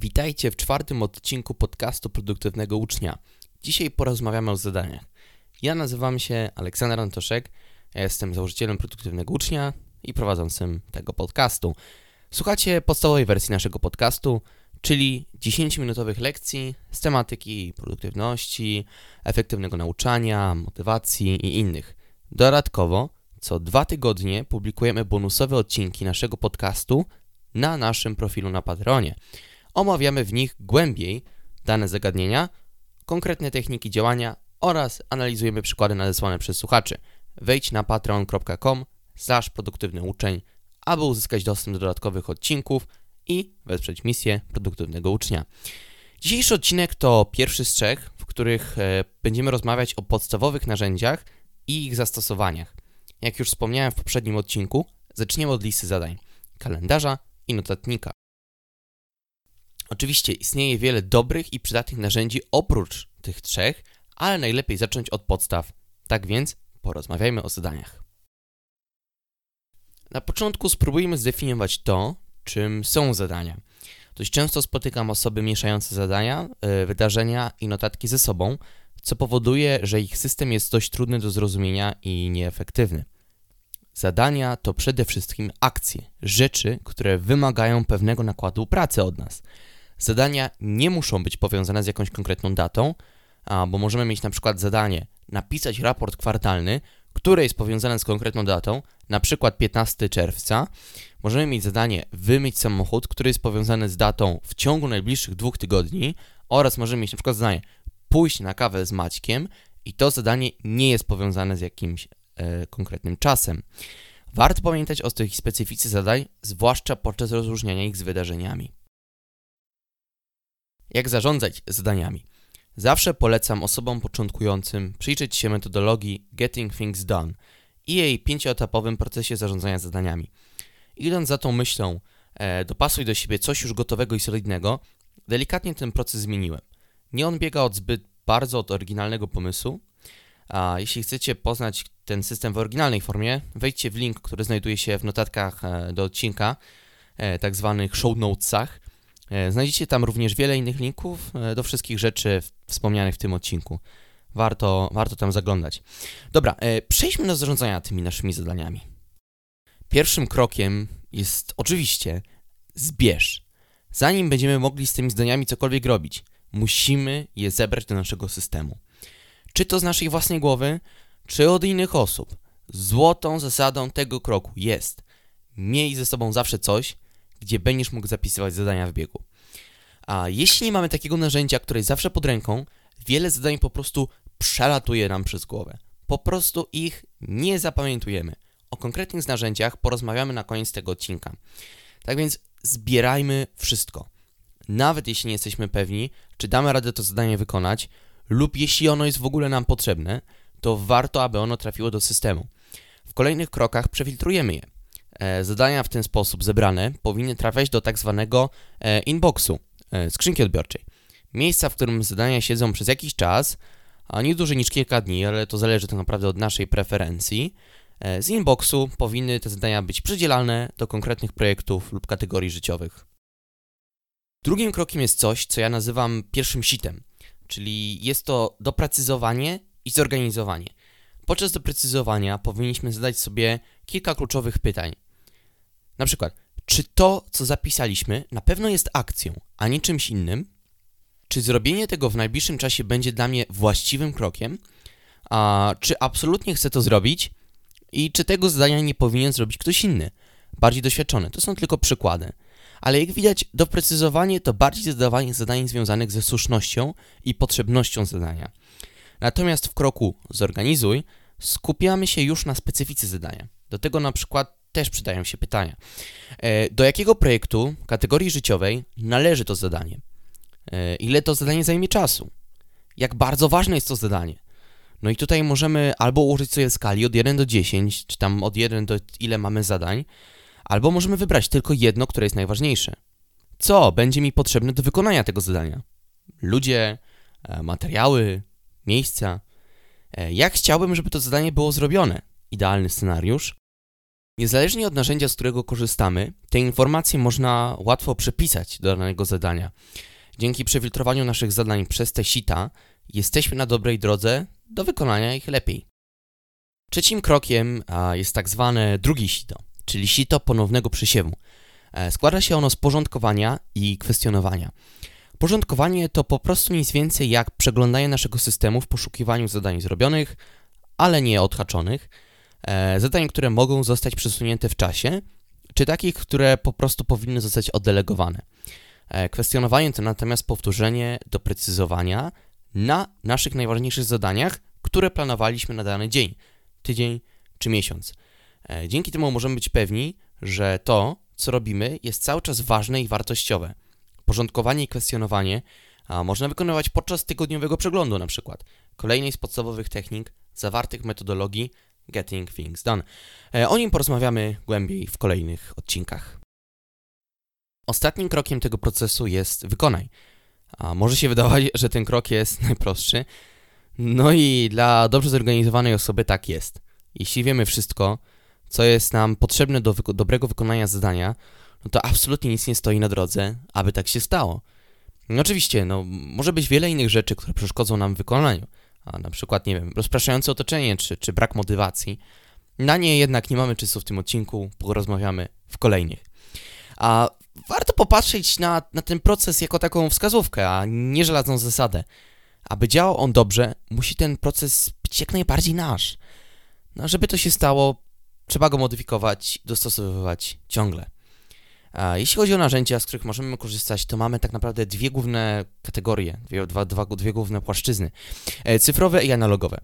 Witajcie w 4. odcinku podcastu Produktywnego Ucznia. Dzisiaj porozmawiamy o zadaniach. Ja nazywam się Aleksander Antoszek, ja jestem założycielem Produktywnego Ucznia i prowadzącym tego podcastu. Słuchacie podstawowej wersji naszego podcastu, czyli 10-minutowych lekcji z tematyki produktywności, efektywnego nauczania, motywacji i innych. Dodatkowo co 2 tygodnie publikujemy bonusowe odcinki naszego podcastu na naszym profilu na Patreonie. Omawiamy w nich głębiej dane zagadnienia, konkretne techniki działania oraz analizujemy przykłady nadesłane przez słuchaczy. Wejdź na patreon.com/produktywnyuczeń, aby uzyskać dostęp do dodatkowych odcinków i wesprzeć misję Produktywnego Ucznia. Dzisiejszy odcinek to pierwszy z 3, w których będziemy rozmawiać o podstawowych narzędziach i ich zastosowaniach. Jak już wspomniałem w poprzednim odcinku, zaczniemy od listy zadań, kalendarza i notatnika. Oczywiście istnieje wiele dobrych i przydatnych narzędzi oprócz tych 3, ale najlepiej zacząć od podstaw. Tak więc porozmawiajmy o zadaniach. Na początku spróbujmy zdefiniować to, czym są zadania. Dość często spotykam osoby mieszające zadania, wydarzenia i notatki ze sobą, co powoduje, że ich system jest dość trudny do zrozumienia i nieefektywny. Zadania to przede wszystkim akcje, rzeczy, które wymagają pewnego nakładu pracy od nas. Zadania nie muszą być powiązane z jakąś konkretną datą, bo możemy mieć na przykład zadanie napisać raport kwartalny, które jest powiązane z konkretną datą, na przykład 15 czerwca. Możemy mieć zadanie wymyć samochód, które jest powiązane z datą w ciągu najbliższych 2 tygodni oraz możemy mieć na przykład zadanie pójść na kawę z Maćkiem i to zadanie nie jest powiązane z jakimś konkretnym czasem. Warto pamiętać o tej specyfice zadań, zwłaszcza podczas rozróżniania ich z wydarzeniami. Jak zarządzać zadaniami? Zawsze polecam osobom początkującym przyjrzeć się metodologii Getting Things Done i jej 5-etapowym procesie zarządzania zadaniami. Idąc za tą myślą, dopasuj do siebie coś już gotowego i solidnego, delikatnie ten proces zmieniłem. Nie on biega zbyt bardzo od oryginalnego pomysłu. A jeśli chcecie poznać ten system w oryginalnej formie, wejdźcie w link, który znajduje się w notatkach do odcinka, tak zwanych show notesach. Znajdziecie tam również wiele innych linków do wszystkich rzeczy wspomnianych w tym odcinku. Warto tam zaglądać. Dobra, przejdźmy do zarządzania tymi naszymi zadaniami. Pierwszym krokiem jest oczywiście zbierz. Zanim będziemy mogli z tymi zadaniami cokolwiek robić, musimy je zebrać do naszego systemu. Czy to z naszej własnej głowy, czy od innych osób. Złotą zasadą tego kroku jest: miej ze sobą zawsze coś, gdzie będziesz mógł zapisywać zadania w biegu. A jeśli nie mamy takiego narzędzia, które jest zawsze pod ręką, wiele zadań po prostu przelatuje nam przez głowę. Po prostu ich nie zapamiętujemy. O konkretnych narzędziach porozmawiamy na koniec tego odcinka. Tak więc zbierajmy wszystko. Nawet jeśli nie jesteśmy pewni, czy damy radę to zadanie wykonać, lub jeśli ono jest w ogóle nam potrzebne, to warto, aby ono trafiło do systemu. W kolejnych krokach przefiltrujemy je. Zadania w ten sposób zebrane powinny trafiać do tak zwanego inboxu, skrzynki odbiorczej. Miejsca, w którym zadania siedzą przez jakiś czas, a nie dłużej niż kilka dni, ale to zależy tak naprawdę od naszej preferencji. Z inboxu powinny te zadania być przydzielane do konkretnych projektów lub kategorii życiowych. Drugim krokiem jest coś, co ja nazywam pierwszym sitem. Czyli jest to doprecyzowanie i zorganizowanie. Podczas doprecyzowania powinniśmy zadać sobie kilka kluczowych pytań. Na przykład, czy to, co zapisaliśmy, na pewno jest akcją, a nie czymś innym? Czy zrobienie tego w najbliższym czasie będzie dla mnie właściwym krokiem? A czy absolutnie chcę to zrobić? I czy tego zadania nie powinien zrobić ktoś inny, bardziej doświadczony? To są tylko przykłady. Ale jak widać, doprecyzowanie to bardziej zadawanie zadań związanych ze słusznością i potrzebnością zadania. Natomiast w kroku zorganizuj skupiamy się już na specyfice zadania. Do tego na przykład też przydają się pytania. Do jakiego projektu, kategorii życiowej należy to zadanie? Ile to zadanie zajmie czasu? Jak bardzo ważne jest to zadanie? No i tutaj możemy albo ułożyć sobie skali od 1 do 10, czy tam od 1 do ile mamy zadań, albo możemy wybrać tylko jedno, które jest najważniejsze. Co będzie mi potrzebne do wykonania tego zadania? Ludzie, materiały, miejsca. Jak chciałbym, żeby to zadanie było zrobione? Idealny scenariusz. Niezależnie od narzędzia, z którego korzystamy, te informacje można łatwo przepisać do danego zadania. Dzięki przefiltrowaniu naszych zadań przez te sita jesteśmy na dobrej drodze do wykonania ich lepiej. Trzecim krokiem jest tak zwane drugie sito, czyli sito ponownego przesiewu. Składa się ono z porządkowania i kwestionowania. Porządkowanie to po prostu nic więcej jak przeglądanie naszego systemu w poszukiwaniu zadań zrobionych, ale nie odhaczonych, zadań, które mogą zostać przesunięte w czasie, czy takich, które po prostu powinny zostać oddelegowane. Kwestionowanie to natomiast powtórzenie doprecyzowania na naszych najważniejszych zadaniach, które planowaliśmy na dany dzień, tydzień czy miesiąc. Dzięki temu możemy być pewni, że to, co robimy, jest cały czas ważne i wartościowe. Porządkowanie i kwestionowanie można wykonywać podczas tygodniowego przeglądu na przykład, kolejnej z podstawowych technik zawartych w metodologii Getting Things Done. O nim porozmawiamy głębiej w kolejnych odcinkach. Ostatnim krokiem tego procesu jest wykonaj. Może się wydawać, że ten krok jest najprostszy. No i dla dobrze zorganizowanej osoby tak jest. Jeśli wiemy wszystko, co jest nam potrzebne do dobrego wykonania zadania, no to absolutnie nic nie stoi na drodze, aby tak się stało. No oczywiście, może być wiele innych rzeczy, które przeszkodzą nam w wykonaniu. Na przykład, nie wiem, rozpraszające otoczenie czy brak motywacji. Na nie jednak nie mamy czasu w tym odcinku, porozmawiamy w kolejnych. Warto popatrzeć na ten proces jako taką wskazówkę, a nie żelazną zasadę. Aby działał on dobrze, musi ten proces być jak najbardziej nasz. No, żeby to się stało, trzeba go modyfikować, dostosowywać ciągle. Jeśli chodzi o narzędzia, z których możemy korzystać, to mamy tak naprawdę dwie główne kategorie, dwie główne płaszczyzny, cyfrowe i analogowe.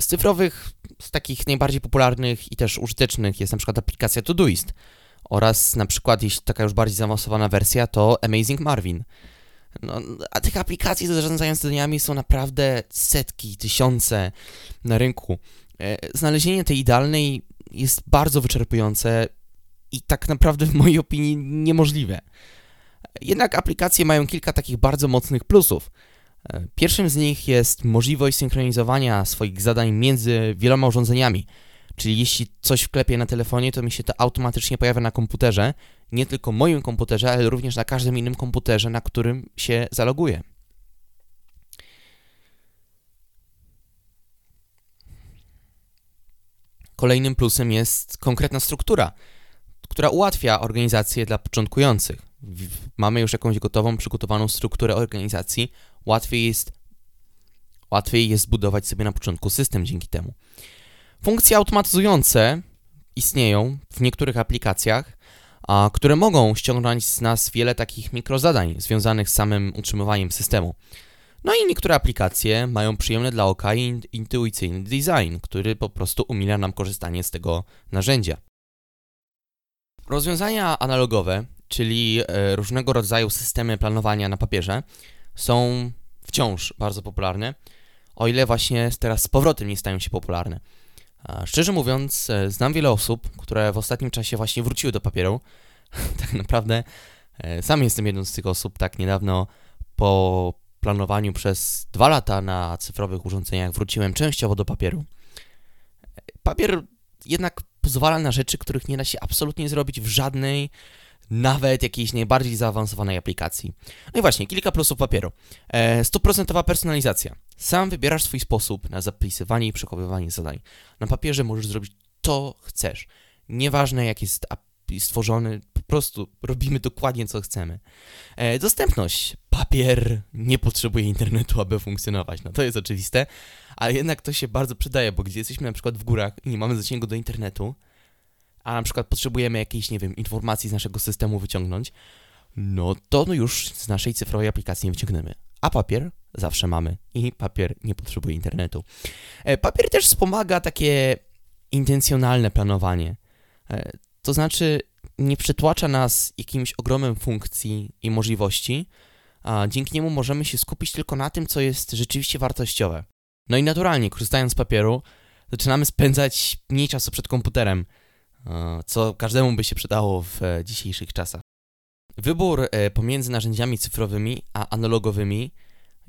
Z cyfrowych, z takich najbardziej popularnych i też użytecznych jest na przykład aplikacja Todoist oraz na przykład, jeśli taka już bardziej zaawansowana wersja, to Amazing Marvin. A tych aplikacji do zarządzania zadaniami są naprawdę setki, tysiące na rynku. Znalezienie tej idealnej jest bardzo wyczerpujące i tak naprawdę w mojej opinii niemożliwe. Jednak aplikacje mają kilka takich bardzo mocnych plusów. Pierwszym z nich jest możliwość synchronizowania swoich zadań między wieloma urządzeniami. Czyli jeśli coś wklepię na telefonie, to mi się to automatycznie pojawia na komputerze. Nie tylko moim komputerze, ale również na każdym innym komputerze, na którym się zaloguję. Kolejnym plusem jest konkretna struktura, która ułatwia organizację dla początkujących. Mamy już jakąś gotową, przygotowaną strukturę organizacji. Łatwiej jest budować sobie na początku system dzięki temu. Funkcje automatyzujące istnieją w niektórych aplikacjach, które mogą ściągnąć z nas wiele takich mikrozadań związanych z samym utrzymywaniem systemu. No i niektóre aplikacje mają przyjemny dla oka i intuicyjny design, który po prostu umila nam korzystanie z tego narzędzia. Rozwiązania analogowe, czyli różnego rodzaju systemy planowania na papierze, są wciąż bardzo popularne, o ile właśnie teraz z powrotem nie stają się popularne. Szczerze mówiąc, znam wiele osób, które w ostatnim czasie właśnie wróciły do papieru. Tak naprawdę sam jestem jedną z tych osób, tak niedawno po planowaniu przez 2 lata na cyfrowych urządzeniach wróciłem częściowo do papieru. Papier jednak pozwala na rzeczy, których nie da się absolutnie zrobić w żadnej, nawet jakiejś najbardziej zaawansowanej aplikacji. No i właśnie, kilka plusów papieru. 100% personalizacja. Sam wybierasz swój sposób na zapisywanie i przechowywanie zadań. Na papierze możesz zrobić to, co chcesz. Nieważne, jak jest stworzony, po prostu robimy dokładnie, co chcemy. Dostępność. Papier nie potrzebuje internetu, aby funkcjonować. To jest oczywiste, ale jednak to się bardzo przydaje, bo gdy jesteśmy na przykład w górach i nie mamy zasięgu do internetu, a na przykład potrzebujemy jakiejś, nie wiem, informacji z naszego systemu wyciągnąć, to już z naszej cyfrowej aplikacji nie wyciągniemy. A papier zawsze mamy i papier nie potrzebuje internetu. Papier też wspomaga takie intencjonalne planowanie. To znaczy nie przytłacza nas jakimś ogromem funkcji i możliwości, a dzięki niemu możemy się skupić tylko na tym, co jest rzeczywiście wartościowe. No i naturalnie, korzystając z papieru, zaczynamy spędzać mniej czasu przed komputerem, co każdemu by się przydało w dzisiejszych czasach. Wybór pomiędzy narzędziami cyfrowymi a analogowymi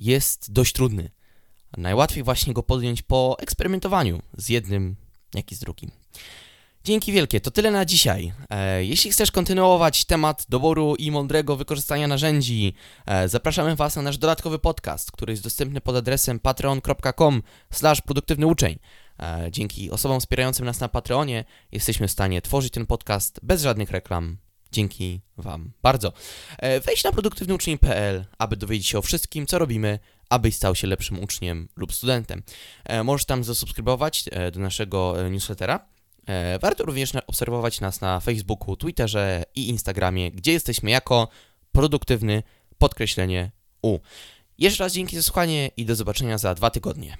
jest dość trudny. Najłatwiej właśnie go podjąć po eksperymentowaniu z jednym, jak i z drugim. Dzięki wielkie, to tyle na dzisiaj. Jeśli chcesz kontynuować temat doboru i mądrego wykorzystania narzędzi, zapraszamy Was na nasz dodatkowy podcast, który jest dostępny pod adresem patreon.com/produktywnyuczeń. Dzięki osobom wspierającym nas na Patreonie jesteśmy w stanie tworzyć ten podcast bez żadnych reklam. Dzięki Wam bardzo. Wejdź na produktywnyuczeń.pl, aby dowiedzieć się o wszystkim, co robimy, abyś stał się lepszym uczniem lub studentem. Możesz tam zasubskrybować do naszego newslettera. Warto również obserwować nas na Facebooku, Twitterze i Instagramie, gdzie jesteśmy jako produktywny_u. Jeszcze raz dzięki za słuchanie i do zobaczenia za 2 tygodnie.